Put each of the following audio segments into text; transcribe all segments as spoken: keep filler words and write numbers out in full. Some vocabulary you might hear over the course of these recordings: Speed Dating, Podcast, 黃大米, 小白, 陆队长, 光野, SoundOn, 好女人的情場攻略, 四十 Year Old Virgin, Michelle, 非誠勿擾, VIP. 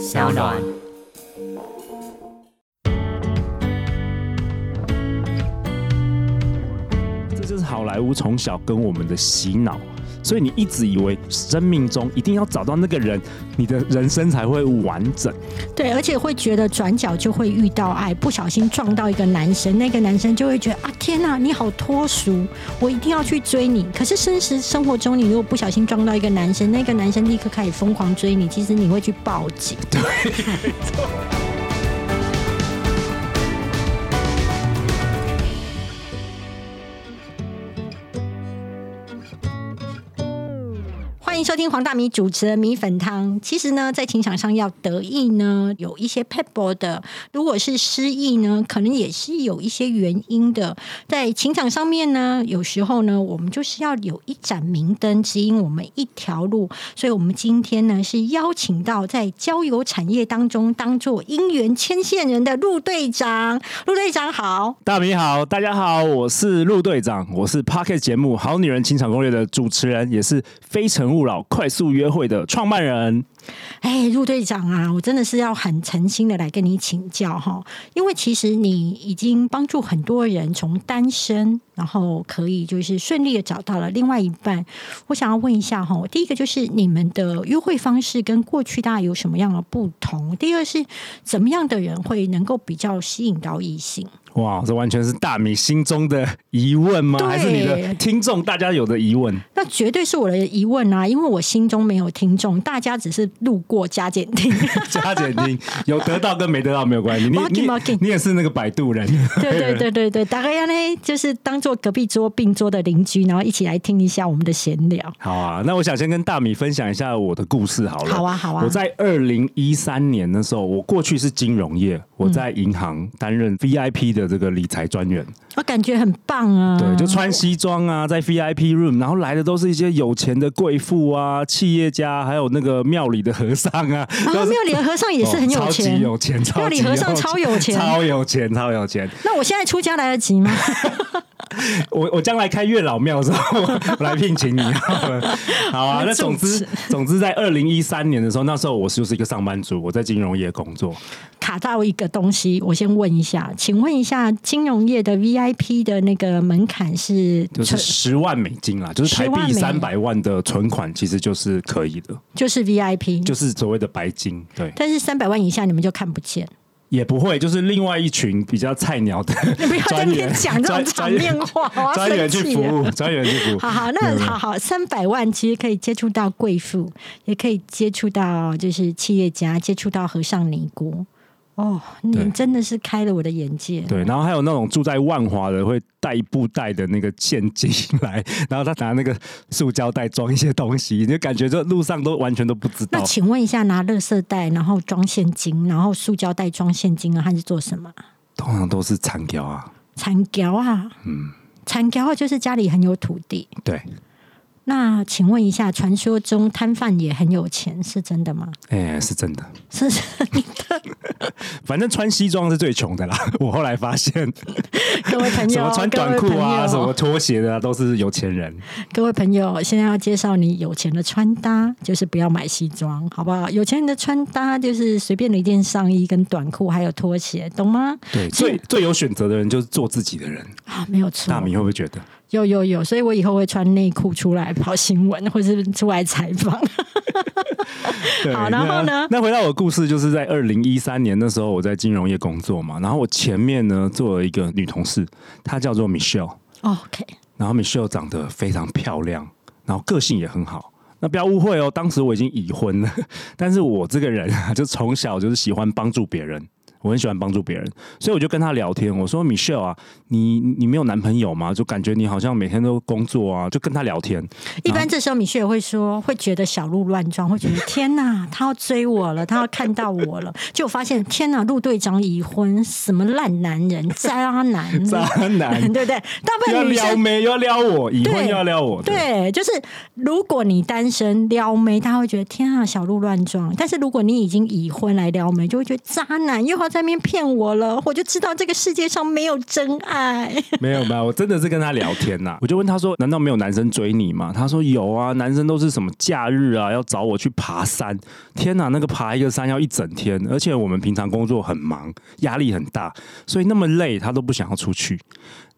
SoundOn。这就是好莱坞从小跟我们的洗脑，所以你一直以为生命中一定要找到那个人，你的人生才会完整。对，而且会觉得转角就会遇到爱，不小心撞到一个男生，那个男生就会觉得啊，天哪，你好脱俗，我一定要去追你。可是真实生活中，你如果不小心撞到一个男生，那个男生立刻开始疯狂追你，其实你会去报警。对，没错。欢迎收听黄大米主持的米粉汤。其实呢，在情场上要得意呢，有一些撇步的；如果是失意呢，可能也是有一些原因的。在情场上面呢，有时候呢，我们就是要有一盏明灯指引我们一条路。所以，我们今天呢，是邀请到在交友产业当中当做姻缘牵线人的陆队长。陆队长好，大米好，大家好，我是陆队长，我是 Podcast 节目《好女人情场攻略》的主持人，也是非诚勿扰快速约会的创办人。哎，陆队长啊，我真的是要很诚心的来跟你请教，因为其实你已经帮助很多人从单身然后可以就是顺利的找到了另外一半。我想要问一下，第一个就是你们的约会方式跟过去大概有什么样的不同？第二是怎么样的人会能够比较吸引到异性？哇，这完全是大米心中的疑问吗？还是你的听众大家有的疑问？那绝对是我的疑问啊，因为我心中没有听众，大家只是路过加减听加减听，有得到跟没得到没有关系。你, 你, 你也是那个摆渡人。对对对对对，大概呢就是当做隔壁桌并桌的邻居，然后一起来听一下我们的闲聊。好啊，那我想先跟大米分享一下我的故事好了。好啊好啊。我在二零一三年的时候，我过去是金融业，我在银行担任 V I P 的。的这个理财专员，我感觉很棒啊！对，就穿西装啊，在 V I P room， 然后来的都是一些有钱的贵妇啊、企业家，还有那个庙里的和尚啊。然后庙里的和尚也是很有钱，哦、超级有钱，庙里和尚超有钱，超有钱，超有钱。那我现在出家来得及吗？我我将来开月老庙的时候，我来聘请你。好啊，那总之总之，在二零一三年的时候，那时候我就是一个上班族，我在金融业工作。卡到一个东西，我先问一下，请问一下，金融业的 V I P 的那个门槛是就是十万美金啦，就是台币三百万的存款，其实就是可以的，就是 V I P， 就是所谓的白金。对，但是三百万以下你们就看不见。也不会，就是另外一群比较菜鸟的专员，你不要在那边讲这种场面话，我要生气了。专员去服务，专员去服务。好好，那好好，三百万其实可以接触到贵妇，也可以接触到就是企业家，接触到和尚尼姑。哦，你真的是开了我的眼界。对，然后还有那种住在万华的会带一布袋的那个现金来，然后他拿那个塑胶袋装一些东西，你就感觉这路上都完全都不知道。那请问一下，拿垃圾袋然后装现金，然后塑胶袋装现金啊，他是做什么？通常都是残条啊，残条啊，嗯，残条就是家里很有土地。对。那请问一下，传说中摊贩也很有钱，是真的吗？哎、欸，是真的，是真的。反正穿西装是最穷的啦，我后来发现。各位朋友，什么穿短裤啊，什么拖鞋的、啊，都是有钱人。各位朋友，现在要介绍你有钱的穿搭，就是不要买西装，好不好？有钱人的穿搭就是随便的一件上衣跟短裤，还有拖鞋，懂吗？对，最最有选择的人就是做自己的人啊，没有错。大米会不会觉得？有有有，所以我以后会穿内裤出来跑新闻，或是出来采访。好，然后呢？那回到我的故事，就是在二零一三年那时候，我在金融业工作嘛，然后我前面呢做了一个女同事，她叫做 Michelle。OK。然后 Michelle 长得非常漂亮，然后个性也很好。那不要误会哦，当时我已经已婚了，但是我这个人啊，就从小就是喜欢帮助别人。我很喜欢帮助别人，所以我就跟他聊天。我说 ：“Michelle 啊，你你没有男朋友吗？就感觉你好像每天都工作啊。”就跟他聊天。一般这时候 Michelle 会说，会觉得小鹿乱撞，会觉得天哪，他要追我了，他要看到我了。就发现天哪，陆队长已婚，什么烂男人，渣男，渣男，对不对？大部分女生要撩妹，又要撩我，已婚又要撩我。对，对，就是如果你单身撩妹，他会觉得天啊，小鹿乱撞；但是如果你已经已婚来撩妹，就会觉得渣男，又要在那边骗我了，我就知道这个世界上没有真爱。没有没有，我真的是跟他聊天呐、啊，我就问他说，难道没有男生追你吗？他说有啊，男生都是什么假日啊要找我去爬山，天哪，那个爬一个山要一整天，而且我们平常工作很忙，压力很大，所以那么累他都不想要出去。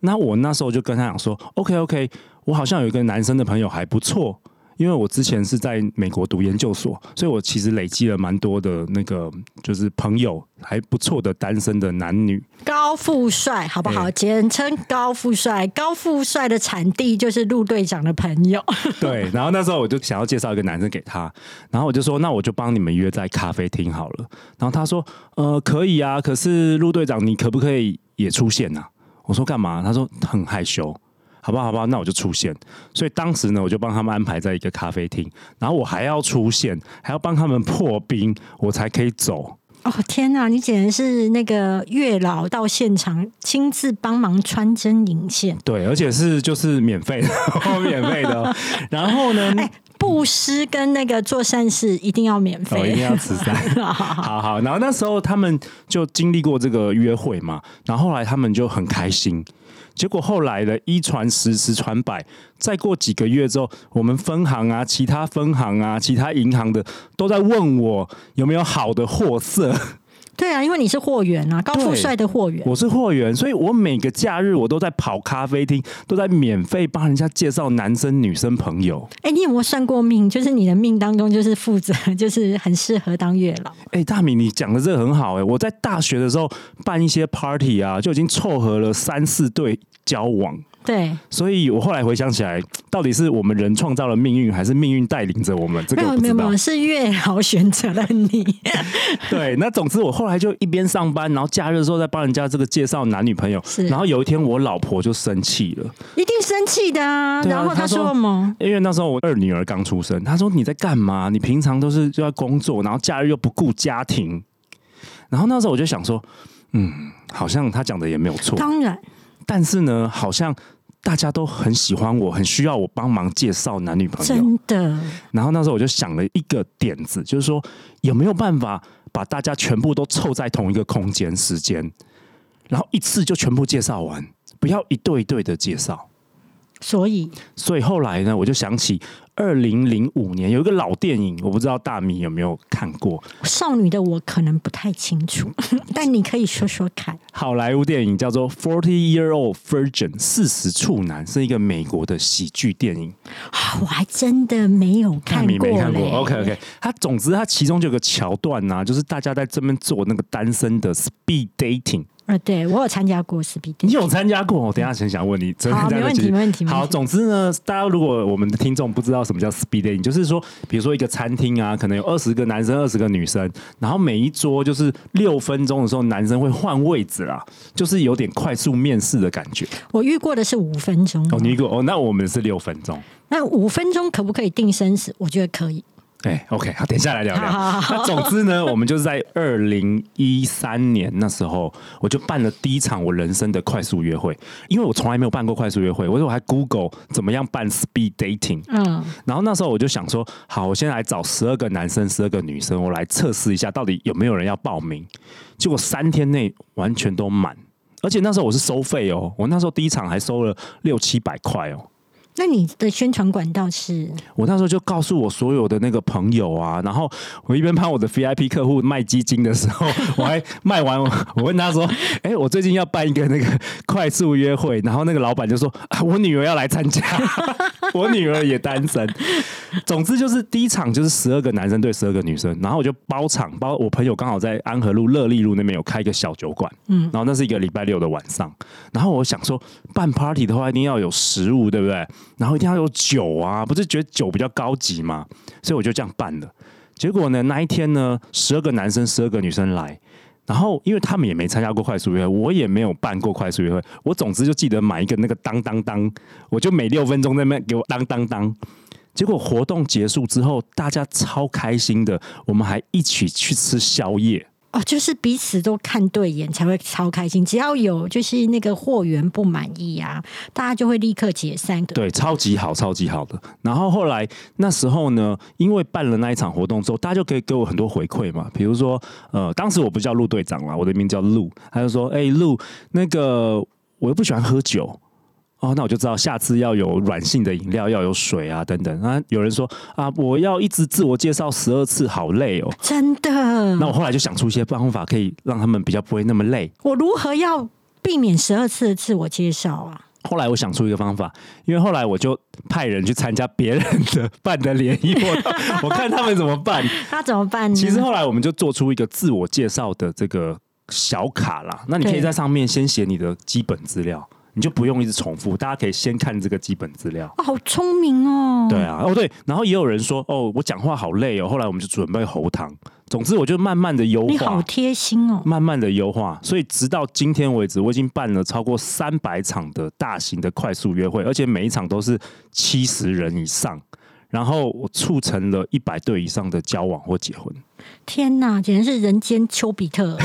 那我那时候就跟他讲说 OK OK， 我好像有一个男生的朋友还不错，因为我之前是在美国读研究所，所以我其实累积了蛮多的那个就是朋友还不错的单身的男女。高富帅好不好、欸、简称高富帅，高富帅的产地就是陆队长的朋友。对，然后那时候我就想要介绍一个男生给他，然后我就说那我就帮你们约在咖啡厅好了，然后他说呃可以啊，可是陆队长你可不可以也出现啊？我说干嘛？他说很害羞。好不好？好不好？那我就出现。所以当时呢，我就帮他们安排在一个咖啡厅，然后我还要出现，还要帮他们破冰，我才可以走。哦天哪，你简直是那个月老到现场亲自帮忙穿针引线。对，而且是就是免费的，免费的。然后呢？欸布施跟那个做善事一定要免费、哦，一定要慈善。好好好，然后那时候他们就经历过这个约会嘛，然后后来他们就很开心。结果后来的一传十，十传百，再过几个月之后，我们分行啊、其他分行啊、其他银行的都在问我有没有好的货色。对啊，因为你是货源啊，高富帅的货源。我是货源，所以我每个假日我都在跑咖啡厅，都在免费帮人家介绍男生女生朋友。哎、欸，你有没有算过命？就是你的命当中就是负责，就是很适合当月老。哎、欸，大米，你讲的这个很好哎、欸。我在大学的时候办一些 party 啊，就已经凑合了三四对交往。对，所以我后来回想起来，到底是我们人创造了命运，还是命运带领着我们？这个我不知道。没有没有没有，是月老选择了你。对，那总之我后来就一边上班，然后假日的时候再帮人家这个介绍男女朋友。然后有一天我老婆就生气了，一定生气的啊。啊然后她说什么？因为那时候我二女儿刚出生，她说你在干嘛？你平常都是就在工作，然后假日又不顾家庭。然后那时候我就想说，嗯，好像她讲的也没有错。当然。但是呢，好像大家都很喜欢我，很需要我帮忙介绍男女朋友。真的。然后那时候我就想了一个点子，就是说有没有办法把大家全部都凑在同一个空间时间，然后一次就全部介绍完，不要一对一对的介绍。所以，所以后来呢，我就想起二零零五年有一个老电影，我不知道大米有没有看过。少女的我可能不太清楚，但你可以说说看。好莱坞电影叫做《四十 Year Old Virgin》，四十处男，是一个美国的喜剧电影。啊，我还真的没有看过。大米没看过 ，OK OK。它总之它其中就有个桥段啊，就是大家在这边做那个单身的 Speed Dating。呃，对，我有参加过 Speed Dating。你有参加过？我等一下很想问你，真的参加过？好，没问题，没问题。好，总之呢，大家如果我们的听众不知道什么叫 Speed Dating， 就是说，比如说一个餐厅啊，可能有二十个男生、二十个女生，然后每一桌就是六分钟的时候，男生会换位置啦，就是有点快速面试的感觉。我遇过的是五分钟。哦，你遇过哦？那我们是六分钟。那五分钟可不可以定生死？我觉得可以。哎 ，OK， 好，等一下来聊聊。好好好，那总之呢，我们就是在二零一三年那时候，我就办了第一场我人生的快速约会，因为我从来没有办过快速约会，我说我还 Google 怎么样办 Speed Dating， 嗯，然后那时候我就想说，好，我先来找十二个男生、十二个女生，我来测试一下到底有没有人要报名。结果三天内完全都满，而且那时候我是收费哦，我那时候第一场还收了六七百块哦。那你的宣传管道是？我那时候就告诉我所有的那个朋友啊，然后我一边帮我的 V I P 客户卖基金的时候，我还卖完，我问他说：“哎、欸，我最近要办一个那个快速约会。”然后那个老板就说、啊：“我女儿要来参加，我女儿也单身。”总之就是第一场就是十二个男生对十二个女生，然后我就包场，包我朋友刚好在安和路乐利路那边有开一个小酒馆，嗯，然后那是一个礼拜六的晚上，然后我想说办 party 的话一定要有食物，对不对？然后一定要有酒啊，不是觉得酒比较高级吗？所以我就这样办了。结果呢，那一天呢，十二个男生、十二个女生来，然后因为他们也没参加过快速约会，我也没有办过快速约会，我总之就记得买一个那个当当当，我就每六分钟在那边给我当当当。结果活动结束之后，大家超开心的，我们还一起去吃宵夜。哦，就是彼此都看对眼才会超开心。只要有就是那个货源不满意啊，大家就会立刻解散。对，超级好，超级好的。然后后来那时候呢，因为办了那一场活动之后，大家就可以给我很多回馈嘛。比如说，呃，当时我不叫陆队长啦，我的名叫陆，他就说：“哎、欸，陆，那个我又不喜欢喝酒。”哦，那我就知道下次要有软性的饮料，要有水啊等等。啊，有人说啊，我要一直自我介绍十二次，好累哦，真的。那我后来就想出一些办法，可以让他们比较不会那么累。我如何要避免十二次的自我介绍啊？后来我想出一个方法，因为后来我就派人去参加别人的办的联谊活动，我看他们怎么办。他怎么办呢？其实后来我们就做出一个自我介绍的这个小卡啦，那你可以在上面先写你的基本资料。你就不用一直重复，大家可以先看这个基本资料。哦，好聪明哦！对啊，哦对，然后也有人说，哦，我讲话好累哦。后来我们就准备喉糖。总之，我就慢慢的优化。你好贴心哦！慢慢的优化，所以直到今天为止，我已经办了超过三百场的大型的快速约会，而且每一场都是七十人以上，然后我促成了一百对以上的交往或结婚。天哪，简直是人间丘比特！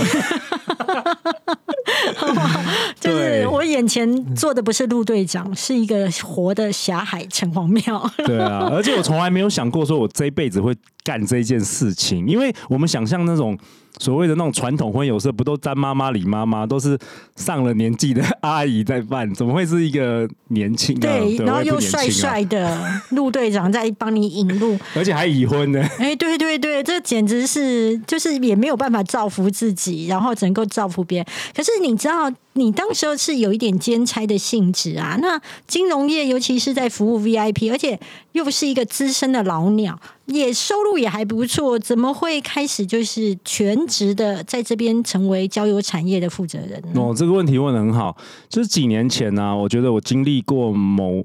就是我眼前坐的不是陆队长，是一个活的霞海城隍庙。对啊，而且我从来没有想过说我这辈子会干这件事情，因为我们想象那种所谓的那种传统婚友社，不都沾妈妈理妈妈，都是上了年纪的阿姨在办，怎么会是一个年轻、啊？对，然后又帅帅的陆队长在帮你引路，而且还已婚呢。哎、欸，对对对，这简直是就是也没有办法造福自己，然后只能够造福别人。可是你知道，你当时候是有一点兼差的性质啊。那金融业，尤其是在服务 V I P， 而且又是一个资深的老鸟，也收入也还不错，怎么会开始就是全职的在这边成为交友产业的负责人呢？哦，这个问题问得很好。就是几年前呢、啊，我觉得我经历过某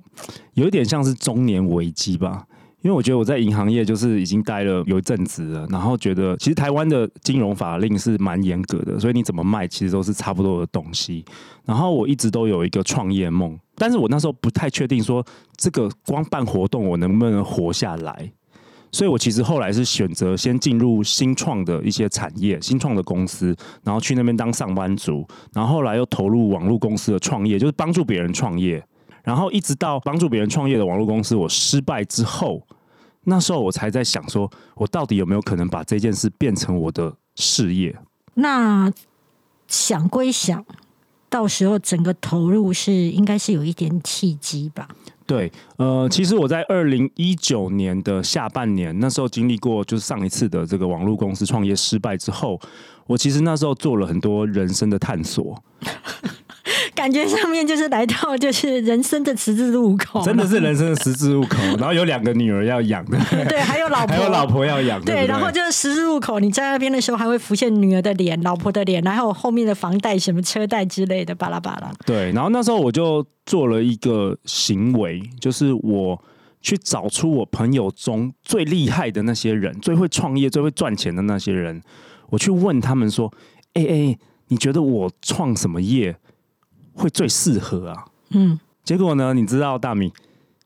有一点像是中年危机吧。因为我觉得我在银行业就是已经待了有一阵子了，然后觉得其实台湾的金融法令是蛮严格的，所以你怎么卖其实都是差不多的东西。然后我一直都有一个创业梦，但是我那时候不太确定说这个光办活动我能不能活下来，所以我其实后来是选择先进入新创的一些产业、新创的公司，然后去那边当上班族，然后后来又投入网络公司的创业，就是帮助别人创业。然后一直到帮助别人创业的网络公司我失败之后，那时候我才在想说我到底有没有可能把这件事变成我的事业。那想归想，到时候整个投入是应该是有一点契机吧？对，呃，其实我在二零一九年的下半年，那时候经历过就是上一次的这个网络公司创业失败之后，我其实那时候做了很多人生的探索。感觉上面就是来到就是人生的十字路口，真的是人生的十字路口。然后有两个女儿要养的，对，还有老婆，还有老婆要养的，对，对对，然后就是十字路口，你在那边的时候还会浮现女儿的脸、老婆的脸，然后后面的房贷、什么车贷之类的，巴拉巴拉。对，然后那时候我就做了一个行为，就是我去找出我朋友中最厉害的那些人、最会创业、最会赚钱的那些人，我去问他们说：“哎、欸、哎、欸，你觉得我创什么业？”会最适合啊，嗯，结果呢？你知道大米，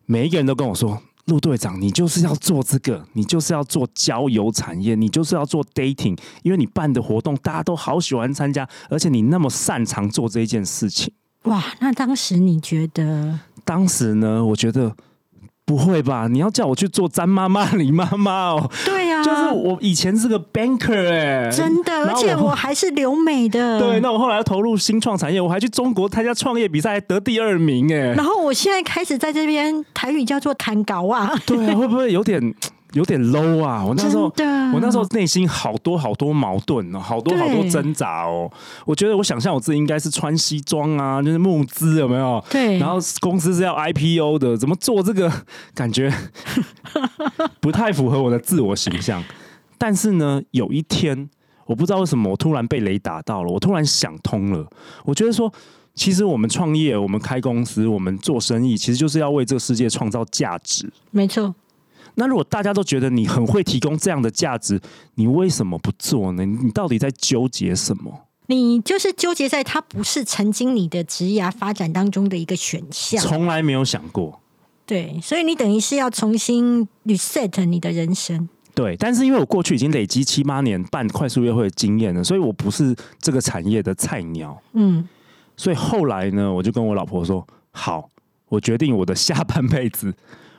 每一个人都跟我说，陆队长，你就是要做这个，你就是要做交友产业，你就是要做 dating， 因为你办的活动大家都好喜欢参加，而且你那么擅长做这一件事情。哇，那当时你觉得？当时呢，我觉得不会吧？你要叫我去做詹妈妈、李妈妈哦？对呀、啊，就是我以前是个 banker 哎、欸，真的，而且我还是留美的。对，那我后来投入新创产业，我还去中国参加创业比赛，还得第二名哎、欸。然后我现在开始在这边台语叫做弹高啊。对啊，会不会有点有点 low 啊？我那时候，我那时候内心好多好多矛盾哦，好多好多挣扎哦。我觉得我想象我自己应该是穿西装啊，就是募资有没有？对。然后公司是要 I P O 的，怎么做这个感觉不太符合我的自我形象。但是呢，有一天我不知道为什么我突然被雷打到了，我突然想通了。我觉得说，其实我们创业，我们开公司，我们做生意，其实就是要为这个世界创造价值。没错。那如果大家都觉得你很会提供这样的价值，你为什么不做呢？你到底在纠结什么？你就是纠结在它不是曾经你的职业发展当中的一个选项，从来没有想过。对，所以你等于是要重新 reset 你的人生。对，但是因为我过去已经累积七八年办快速约会的经验了，所以我不是这个产业的菜鸟。嗯，所以后来呢，我就跟我老婆说，好，我决定我的下半辈子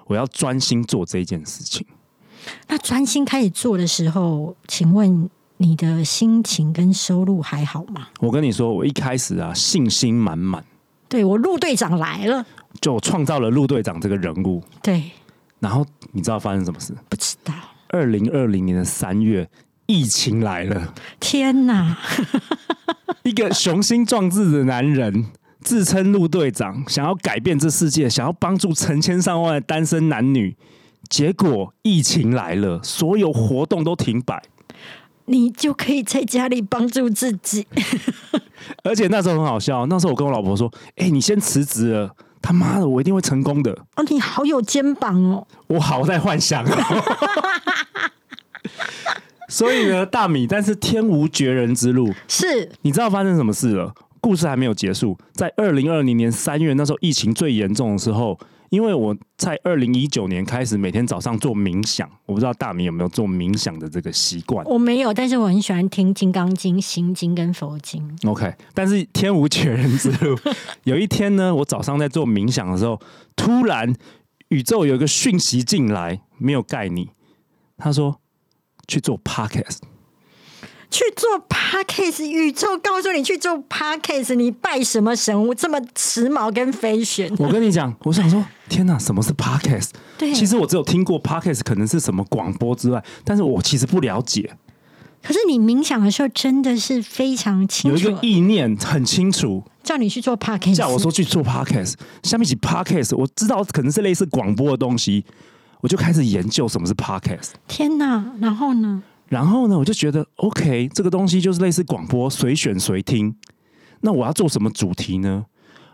我要专心做这件事情。那专心开始做的时候，请问你的心情跟收入还好吗？我跟你说，我一开始啊，信心满满。对，我陆队长来了，就创造了陆队长这个人物。对，然后你知道发生什么事？不知道。二零二零年的三月，疫情来了。天哪！一个雄心壮志的男人，自称陆队长，想要改变这世界，想要帮助成千上万的单身男女。结果疫情来了，所有活动都停摆，你就可以在家里帮助自己。而且那时候很好笑，那时候我跟我老婆说：“哎、欸，你先辞职了，他妈的，我一定会成功的。”哦，你好有肩膀哦！我好在幻想哦。所以呢，大米，但是天无绝人之路，是你知道发生什么事了？故事还没有结束，在二零二零年三月，那时候疫情最严重的时候。因为我在二零一九年开始每天早上做冥想，我不知道大米有没有做冥想的这个习惯。我没有，但是我很喜欢听《金刚经》、《心经》跟《佛经》。OK， 但是天无绝人之路。有一天呢，我早上在做冥想的时候，突然宇宙有一个讯息进来，没有盖你，他说去做 Podcast。去做 podcast， 宇宙告诉你去做 podcast， 你拜什么神？我这么时髦跟 fashion。我跟你讲，我想说，天哪，什么是 podcast？ 对，其实我只有听过 podcast 可能是什么广播之外，但是我其实不了解。可是你冥想的时候真的是非常清楚，有一个意念很清楚，叫你去做 podcast， 叫我说去做 podcast。下面一起 podcast， 我知道可能是类似广播的东西，我就开始研究什么是 podcast。天哪，然后呢？然后呢，我就觉得 OK， 这个东西就是类似广播，随选随听。那我要做什么主题呢？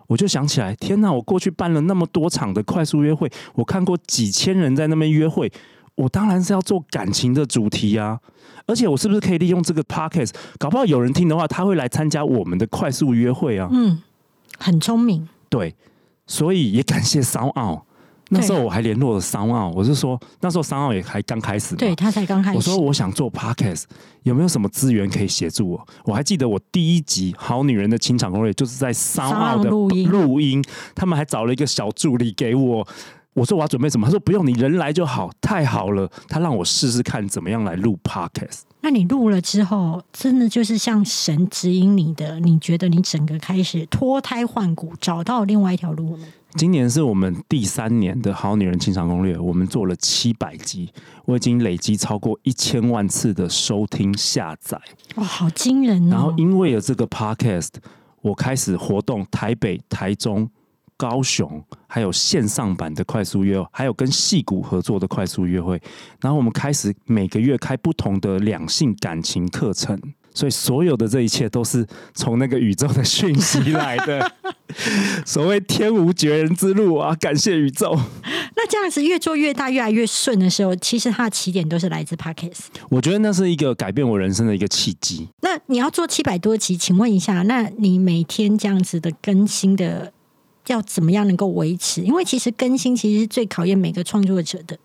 我就想起来，天哪！我过去办了那么多场的快速约会，我看过几千人在那边约会，我当然是要做感情的主题啊！而且我是不是可以利用这个 podcast？ 搞不好有人听的话，他会来参加我们的快速约会啊！嗯，很聪明。对，所以也感谢SoundOn。那时候我还联络了SoundOn，我是说那时候SoundOn也还刚开始嘛，对他才刚开始。我说我想做 podcast， 有没有什么资源可以协助我？我还记得我第一集《好女人的情场攻略》就是在SoundOn的录音，录音他们还找了一个小助理给我。我说我要准备什么？他说不用，你人来就好。太好了，他让我试试看怎么样来录 podcast。那你录了之后，真的就是像神指引你的，你觉得你整个开始脱胎换骨，找到另外一条路了。今年是我们第三年的好女人情场攻略，我们做了七百集，我已经累积超过一千万次的收听下载，哇，好惊人哦！然后因为有这个 podcast， 我开始活动台北、台中、高雄，还有线上版的快速约会，还有跟矽谷合作的快速约会。然后我们开始每个月开不同的两性感情课程。所以所有的这一切都是从那个宇宙的讯息来的。所谓天无绝人之路啊，感谢宇宙。那这样子越做越大越来越顺的时候，其实它的起点都是来自 Podcast。 我觉得那是一个改变我人生的一个契机。那你要做七百多集，请问一下，那你每天这样子的更新的要怎么样能够维持？因为其实更新其实是最考验每个创作者的。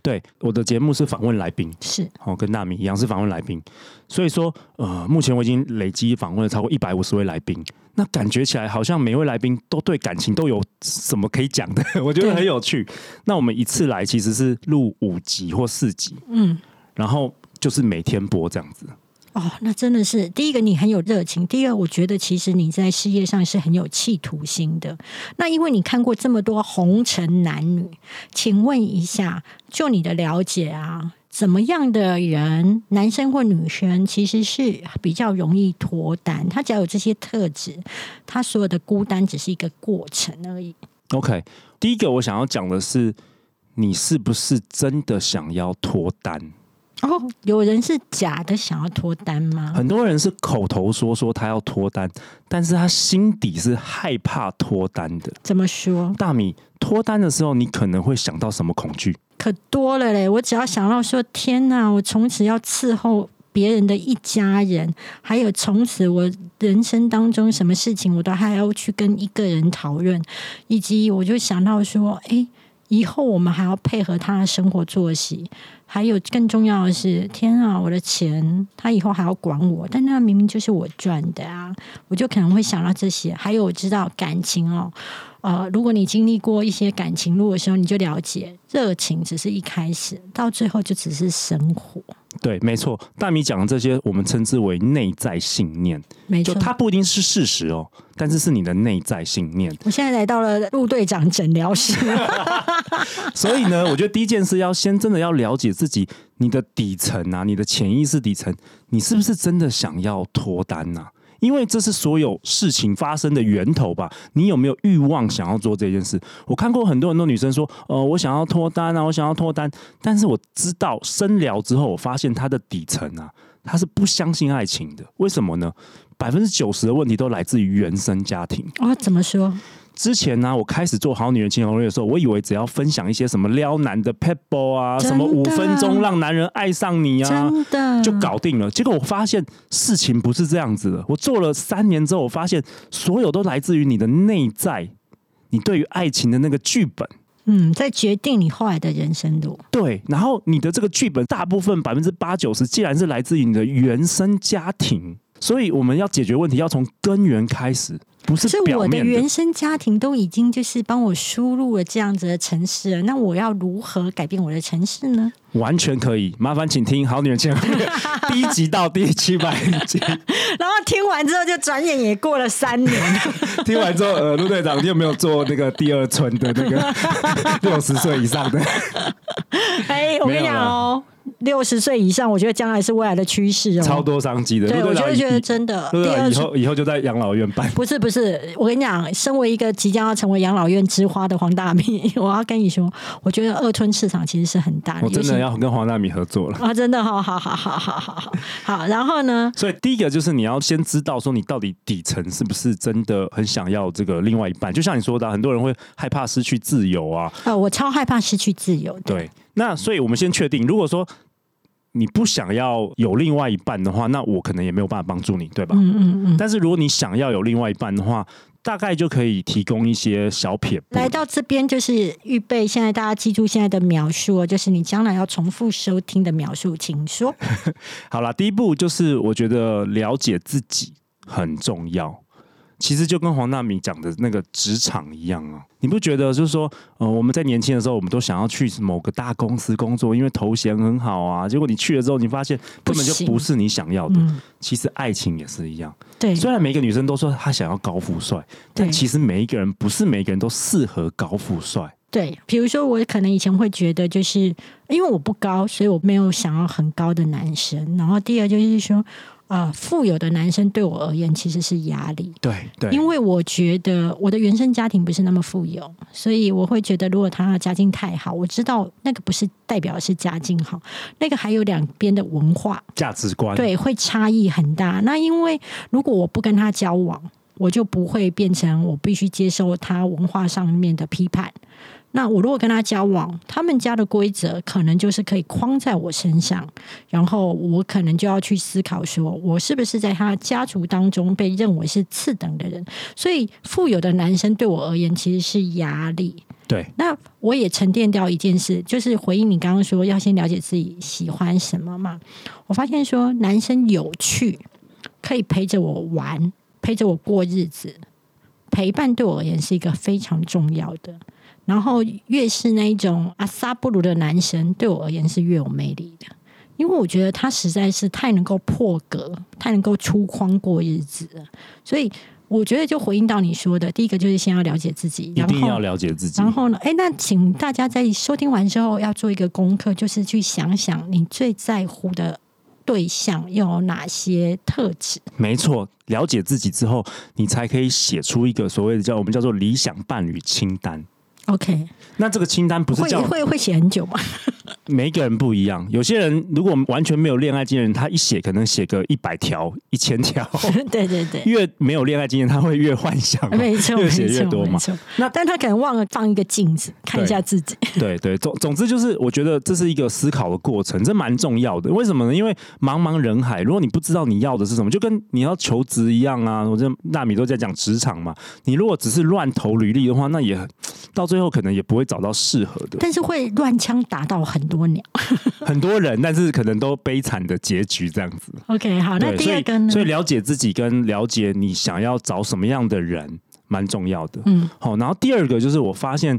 对，我的节目是访问来宾，是、哦、跟大米一样是访问来宾，所以说、呃、目前我已经累积访问了超过一百五十位来宾，那感觉起来好像每位来宾都对感情都有什么可以讲的，我觉得很有趣。那我们一次来其实是录五集或四集，嗯，然后就是每天播这样子。哦，那真的是第一个你很有热情，第二我觉得其实你在事业上是很有企图心的。那因为你看过这么多红尘男女，请问一下，就你的了解啊，怎么样的人，男生或女生其实是比较容易脱单？他只要有这些特质，他所有的孤单只是一个过程而已。 OK， 第一个我想要讲的是，你是不是真的想要脱单？哦，有人是假的想要脱单吗？很多人是口头说说他要脱单，但是他心底是害怕脱单的。怎么说？大米，脱单的时候你可能会想到什么恐惧？可多了嘞！我只要想到说，天哪，我从此要伺候别人的一家人，还有从此我人生当中什么事情我都还要去跟一个人讨论，以及我就想到说，哎，以后我们还要配合他的生活作息，还有更重要的是，天啊，我的钱他以后还要管我，但那明明就是我赚的啊，我就可能会想到这些。还有我知道感情哦，呃，如果你经历过一些感情路的时候，你就了解热情只是一开始，到最后就只是生活。对，没错，大米讲的这些我们称之为内在信念，没错，就它不一定是事实哦，但是是你的内在信念。我现在来到了陆队长诊疗室所以呢，我觉得第一件事要先真的要了解自己，你的底层啊，你的潜意识底层，你是不是真的想要脱单啊？因为这是所有事情发生的源头吧？你有没有欲望想要做这件事？我看过很多很多女生说，呃，我想要脱单啊，我想要脱单，但是我知道深聊之后，我发现她的底层啊，她是不相信爱情的。为什么呢？百分之九十的问题都来自于原生家庭。哦，怎么说？之前呢、啊，我开始做好女人情感攻略的时候，我以为只要分享一些什么撩男的 pebble 啊，什么五分钟让男人爱上你啊，就搞定了。结果我发现事情不是这样子的。我做了三年之后，我发现所有都来自于你的内在，你对于爱情的那个剧本。嗯，在决定你后来的人生路。对，然后你的这个剧本大部分百分之八九十，既然是来自于你的原生家庭，所以我们要解决问题，要从根源开始。不是表面的，我的原生家庭都已经就是帮我输入了这样子的程式了，那我要如何改变我的程式呢？完全可以，麻烦请听好女人情感攻略第一集到第七百集然后听完之后就转眼也过了三年听完之后，呃，陆队长你有没有做那个第二春的那个六十岁以上的哎、hey, 我跟你讲哦，六十岁以上，我觉得将来是未来的趋势哦，超多商机的。对，我就觉得真的，对啊，以后以后就在养老院办。不是不是，我跟你讲，身为一个即将要成为养老院之花的黄大米，我要跟你说，我觉得二春市场其实是很大的。我真的要跟黄大米合作了啊！真的，好好好好好好好。然后呢？所以第一个就是你要先知道说你到底底层是不是真的很想要这个另外一半。就像你说的、啊，很多人会害怕失去自由啊。呃，我超害怕失去自由的。对。那所以我们先确定，如果说你不想要有另外一半的话，那我可能也没有办法帮助你，对吧？嗯嗯嗯。但是如果你想要有另外一半的话，大概就可以提供一些小撇步。来到这边就是预备，现在大家记住现在的描述，就是你将来要重复收听的描述，请说。好啦，第一步就是我觉得了解自己很重要。其实就跟黄大米讲的那个职场一样啊，你不觉得就是说，呃，我们在年轻的时候，我们都想要去某个大公司工作，因为头衔很好啊。结果你去了之后，你发现根本就不是你想要的。嗯、其实爱情也是一样。对，虽然每一个女生都说她想要高富帅，但其实每一个人不是每一个人都适合高富帅。对，比如说我可能以前会觉得，就是因为我不高，所以我没有想要很高的男生。然后第二就是说。呃，富有的男生对我而言其实是压力，对对，因为我觉得我的原生家庭不是那么富有，所以我会觉得如果他的家境太好，我知道那个不是代表是家境好，那个还有两边的文化价值观，对，会差异很大。那因为如果我不跟他交往，我就不会变成我必须接受他文化上面的批判。那我如果跟他交往，他们家的规则可能就是可以框在我身上，然后我可能就要去思考说，我是不是在他家族当中被认为是次等的人。所以富有的男生对我而言其实是压力。对，那我也沉淀掉一件事，就是回应你刚刚说要先了解自己喜欢什么嘛。我发现说男生有趣，可以陪着我玩，陪着我过日子，陪伴对我而言是一个非常重要的。然后越是那一种阿萨布鲁的男生，对我而言是越有魅力的，因为我觉得他实在是太能够破格，太能够出框过日子了。所以我觉得就回应到你说的，第一个就是先要了解自己，一定要了解自己。然后呢，哎，那请大家在收听完之后要做一个功课，就是去想想你最在乎的对象有哪些特质。没错，了解自己之后，你才可以写出一个所谓的叫我们叫做理想伴侣清单。OK， 那这个清单不是叫会会会写很久吗？每一个人不一样，有些人如果完全没有恋爱经验，他一写可能写个一百条、一千条。对对对，越没有恋爱经验，他会越幻想，没错，越写越多嘛。那但他可能忘了放一个镜子，看一下自己。对 对, 对，总总之就是，我觉得这是一个思考的过程，这蛮重要的。为什么呢？因为茫茫人海，如果你不知道你要的是什么，就跟你要求职一样啊。我这大米都在讲职场嘛，你如果只是乱投履历的话，那也到最后可能也不会找到适合的，但是会乱枪打到很多鸟很多人，但是可能都悲惨的结局这样子。 OK 好，那第二个呢，所 以, 所以了解自己跟了解你想要找什么样的人蛮重要的。嗯，好，然后第二个就是我发现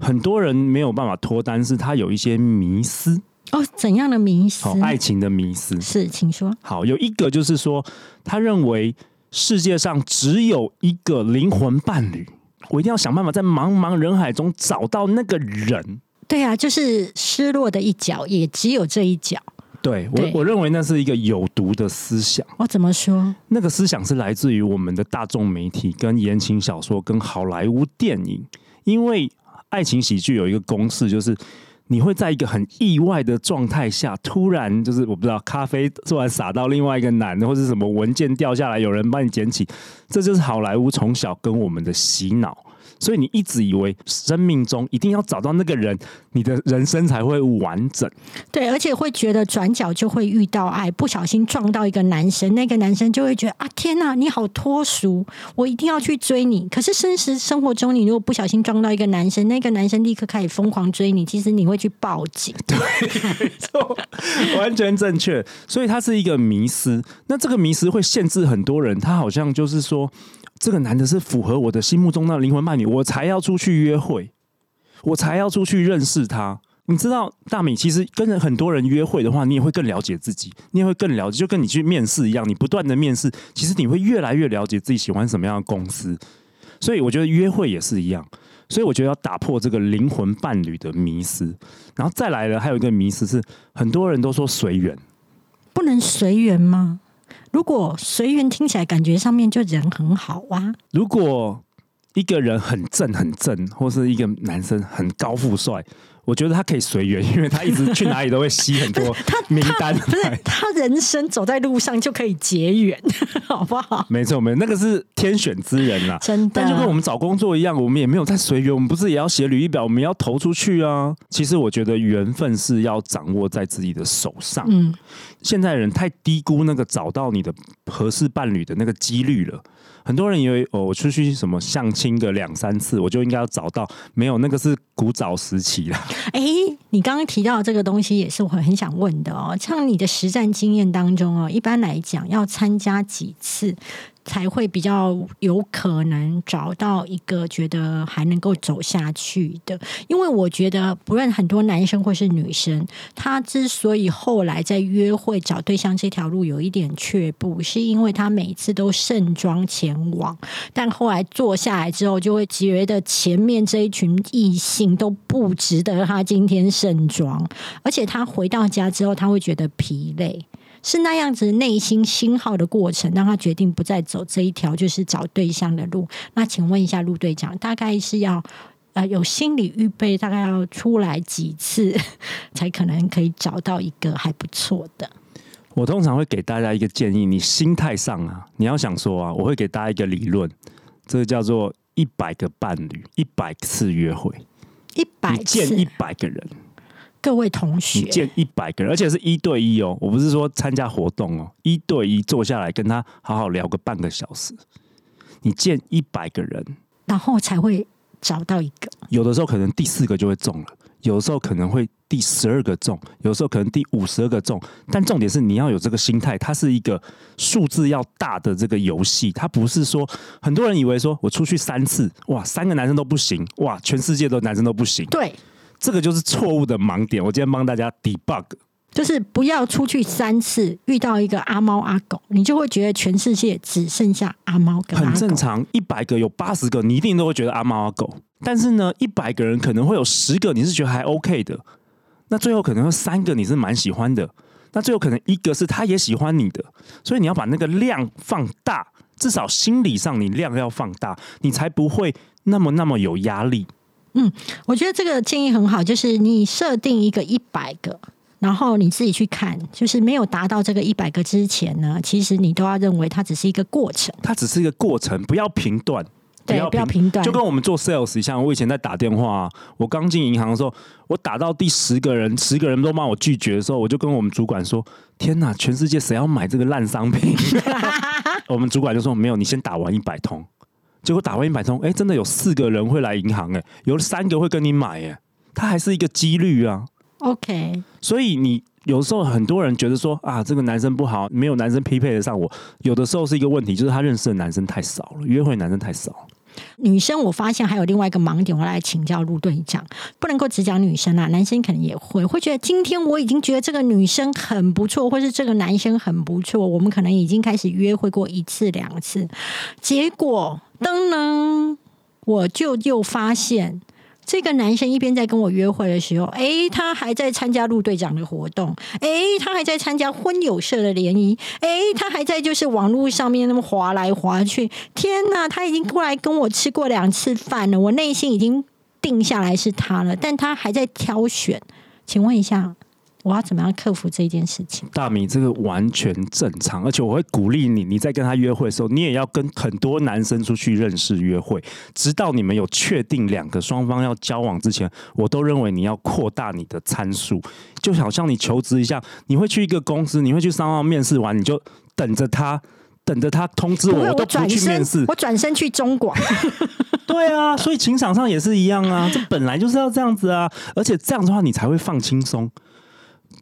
很多人没有办法脱单，是他有一些迷思。哦，怎样的迷思？哦，爱情的迷思。是，请说。好，有一个就是说，他认为世界上只有一个灵魂伴侣，我一定要想办法在茫茫人海中找到那个人。对啊，就是失落的一角，也只有这一角。对， 我, 对我认为那是一个有毒的思想。我怎么说？那个思想是来自于我们的大众媒体、跟言情小说、跟好莱坞电影。因为爱情喜剧有一个公式，就是你会在一个很意外的状态下，突然就是我不知道，咖啡突然洒到另外一个男的，或是什么文件掉下来，有人帮你捡起。这就是好莱坞从小跟我们的洗脑。所以你一直以为生命中一定要找到那个人，你的人生才会完整。对，而且会觉得转角就会遇到爱，不小心撞到一个男生，那个男生就会觉得啊，天哪，你好脱俗，我一定要去追你。可是真实生活中，你如果不小心撞到一个男生，那个男生立刻开始疯狂追你，其实你会去报警。对，没错，完全正确。所以它是一个迷思。那这个迷思会限制很多人，他好像就是说，这个男的是符合我的心目中的灵魂伴侣，我才要出去约会，我才要出去认识他。你知道，大米，其实跟很多人约会的话，你也会更了解自己，你也会更了解，就跟你去面试一样，你不断的面试，其实你会越来越了解自己喜欢什么样的公司。所以我觉得约会也是一样，所以我觉得要打破这个灵魂伴侣的迷思。然后再来了，还有一个迷思是，很多人都说随缘，不能随缘吗？如果随缘听起来感觉上面就人很好啊。如果一个人很正很正，或是一个男生很高富帅，我觉得他可以随缘，因为他一直去哪里都会吸很多名单。不是 他, 不是他人生走在路上就可以结缘，好不好？没错，没错，那个是天选之人啦，真的。但就跟我们找工作一样，我们也没有在随缘，我们不是也要写履历表，我们要投出去啊。其实我觉得缘分是要掌握在自己的手上。嗯，现在人太低估那个找到你的合适伴侣的那个几率了。很多人以为，哦，我出去什么相亲个两三次，我就应该要找到。没有，那个是古早时期啦。哎，你刚刚提到这个东西也是我很想问的哦。像你的实战经验当中哦，一般来讲要参加几次才会比较有可能找到一个觉得还能够走下去的？因为我觉得不论很多男生或是女生，他之所以后来在约会找对象这条路有一点却步，是因为他每次都盛装前往，但后来坐下来之后就会觉得前面这一群异性都不值得他今天盛装，而且他回到家之后他会觉得疲累。是那样子内心心耗的过程，让他决定不再走这一条就是找对象的路。那请问一下陆队长，大概是要、呃、有心理预备，大概要出来几次才可能可以找到一个还不错的？我通常会给大家一个建议，你心态上啊，你要想说啊，我会给大家一个理论，这个叫做一百个伴侣，一百次约会，一百次，你见一百个人。各位同学，你见一百个人，而且是一对一哦，我不是说参加活动哦，一对一坐下来跟他好好聊个半个小时，你见一百个人，然后才会找到一个。有的时候可能第四个就会中了，有的时候可能会第十二个中，有的时候可能第五十二个中。但重点是你要有这个心态，它是一个数字要大的这个游戏，它不是说很多人以为说我出去三次，哇，三个男生都不行，哇，全世界的男生都不行。对。这个就是错误的盲点，我今天帮大家 debug， 就是不要出去三次遇到一个阿猫阿狗，你就会觉得全世界只剩下阿猫跟阿狗。很正常，一百个有八十个你一定都会觉得阿猫阿狗，但是呢，一百个人可能会有十个你是觉得还 OK 的，那最后可能有三个你是蛮喜欢的，那最后可能一个是他也喜欢你的，所以你要把那个量放大，至少心理上你量要放大，你才不会那么那么有压力。嗯，我觉得这个建议很好，就是你设定一个一百个，然后你自己去看，就是没有达到这个一百个之前呢，其实你都要认为它只是一个过程，它只是一个过程，不要评断。对，不要评断，就跟我们做 sales 一样。我以前在打电话、啊，我刚进银行的时候，我打到第十个人，十个人都骂我拒绝的时候，我就跟我们主管说：“天哪，全世界谁要买这个烂商品？”我们主管就说：“没有，你先打完一百通。”结果打完一百通，哎，真的有四个人会来银行，哎，有三个会跟你买，哎，它还是一个几率啊。OK， 所以你有时候很多人觉得说啊，这个男生不好，没有男生匹配得上我，有的时候是一个问题，就是他认识的男生太少了，约会男生太少了。女生我发现还有另外一个盲点，我来请教陆队长，不能够只讲女生啊，男生可能也会会觉得今天我已经觉得这个女生很不错，或是这个男生很不错，我们可能已经开始约会过一次两次，结果当然我就又发现这个男生一边在跟我约会的时候，哎，他还在参加陆队长的活动，哎，他还在参加婚友社的联谊，哎，他还在就是网络上面那么滑来滑去。天哪，他已经过来跟我吃过两次饭了，我内心已经定下来是他了，但他还在挑选。请问一下，我要怎么样克服这件事情？大米，这个完全正常，而且我会鼓励你，你在跟他约会的时候，你也要跟很多男生出去认识约会，直到你们有确定两个双方要交往之前，我都认为你要扩大你的参数。就好像你求职一下，你会去一个公司，你会去SoundOn面试完，你就等着他等着他通知我，我都不去面试，我转身去中广。对啊，所以情场上也是一样啊，这本来就是要这样子啊，而且这样的话你才会放轻松。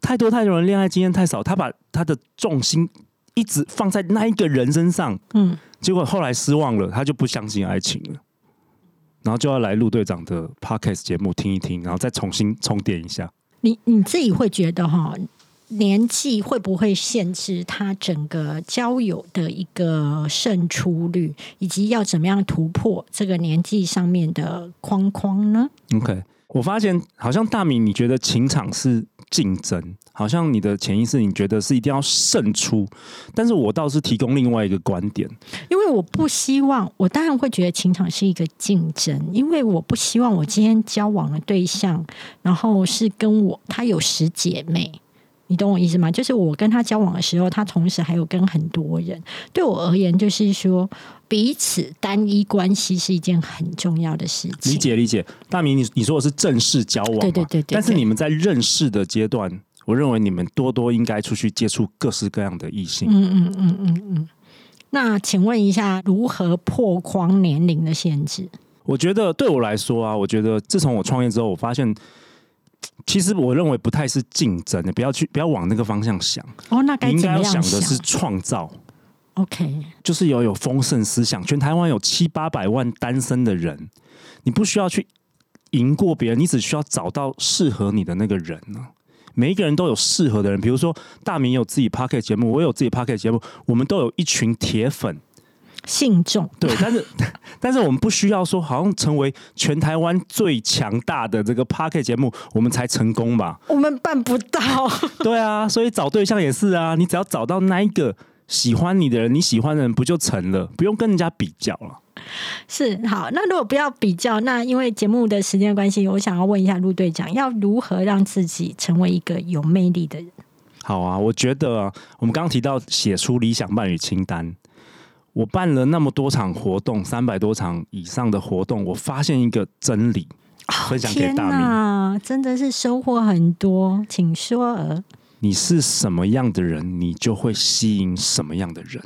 太多太多人恋爱经验太少，他把他的重心一直放在那一个人身上，嗯，结果后来失望了，他就不相信爱情了，然后就要来陆队长的 Podcast 节目听一听，然后再重新充电一下。 你, 你自己会觉得哈，年纪会不会限制他整个交友的一个胜出率，以及要怎么样突破这个年纪上面的框框呢？ OK， 我发现好像大米你觉得情场是竞争，好像你的潜意识你觉得是一定要胜出，但是我倒是提供另外一个观点，因为我不希望，我当然会觉得情场是一个竞争，因为我不希望我今天交往的对象，然后是跟我他有十姐妹，你懂我意思吗？就是我跟他交往的时候，他同时还有跟很多人，对我而言就是说彼此单一关系是一件很重要的事情。理解理解，大米，你你说的是正式交往嘛？对对 对, 对, 对。但是你们在认识的阶段，我认为你们多多应该出去接触各式各样的异性。嗯嗯嗯嗯嗯。那请问一下，如何破框年龄的限制？我觉得对我来说啊，我觉得自从我创业之后，我发现。其实我认为不太是竞争的，不要去不要往那个方向想。哦，那该怎么样想？你应该要想的是创造。OK， 就是有有丰盛思想。全台湾有七八百万单身的人，你不需要去赢过别人，你只需要找到适合你的那个人呢、啊。每一个人都有适合的人，比如说大米有自己 Podcast 节目，我有自己 Podcast 节目，我们都有一群铁粉。信众对，但是但是我们不需要说，好像成为全台湾最强大的这个 Podcast 节目，我们才成功吧？我们办不到。对啊，所以找对象也是啊，你只要找到那一个喜欢你的人，你喜欢的人不就成了？不用跟人家比较了。是，好，那如果不要比较，那因为节目的时间关系，我想要问一下陆队长，要如何让自己成为一个有魅力的人？好啊，我觉得、啊、我们刚刚提到写出理想伴侣清单。我办了那么多场活动，三百多场以上的活动，我发现一个真理，哦、分享给大米。天哪，真的是收获很多，请说。你是什么样的人，你就会吸引什么样的人。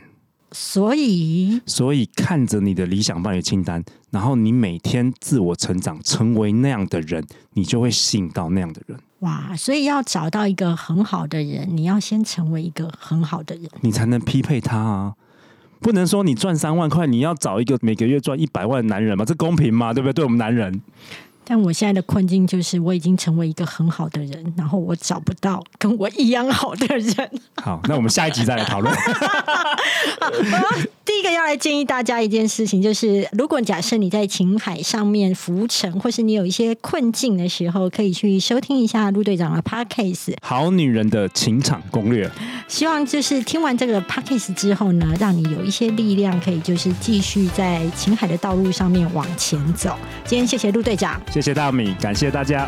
所以，所以看着你的理想伴侣清单，然后你每天自我成长，成为那样的人，你就会吸引到那样的人。哇，所以要找到一个很好的人，你要先成为一个很好的人，你才能匹配他啊。不能说你赚三万块，你要找一个每个月赚一百万的男人嘛？这公平吗？对不对？对我们男人。但我现在的困境就是，我已经成为一个很好的人，然后我找不到跟我一样好的人。好，那我们下一集再来讨论。第一个要来建议大家一件事情，就是如果假设你在情海上面浮沉，或是你有一些困境的时候，可以去收听一下陆队长的 Podcast《好女人的情场攻略》。希望就是听完这个 Podcast 之后呢，让你有一些力量，可以就是继续在情海的道路上面往前走。今天谢谢陆队长。谢谢大米，感谢大家。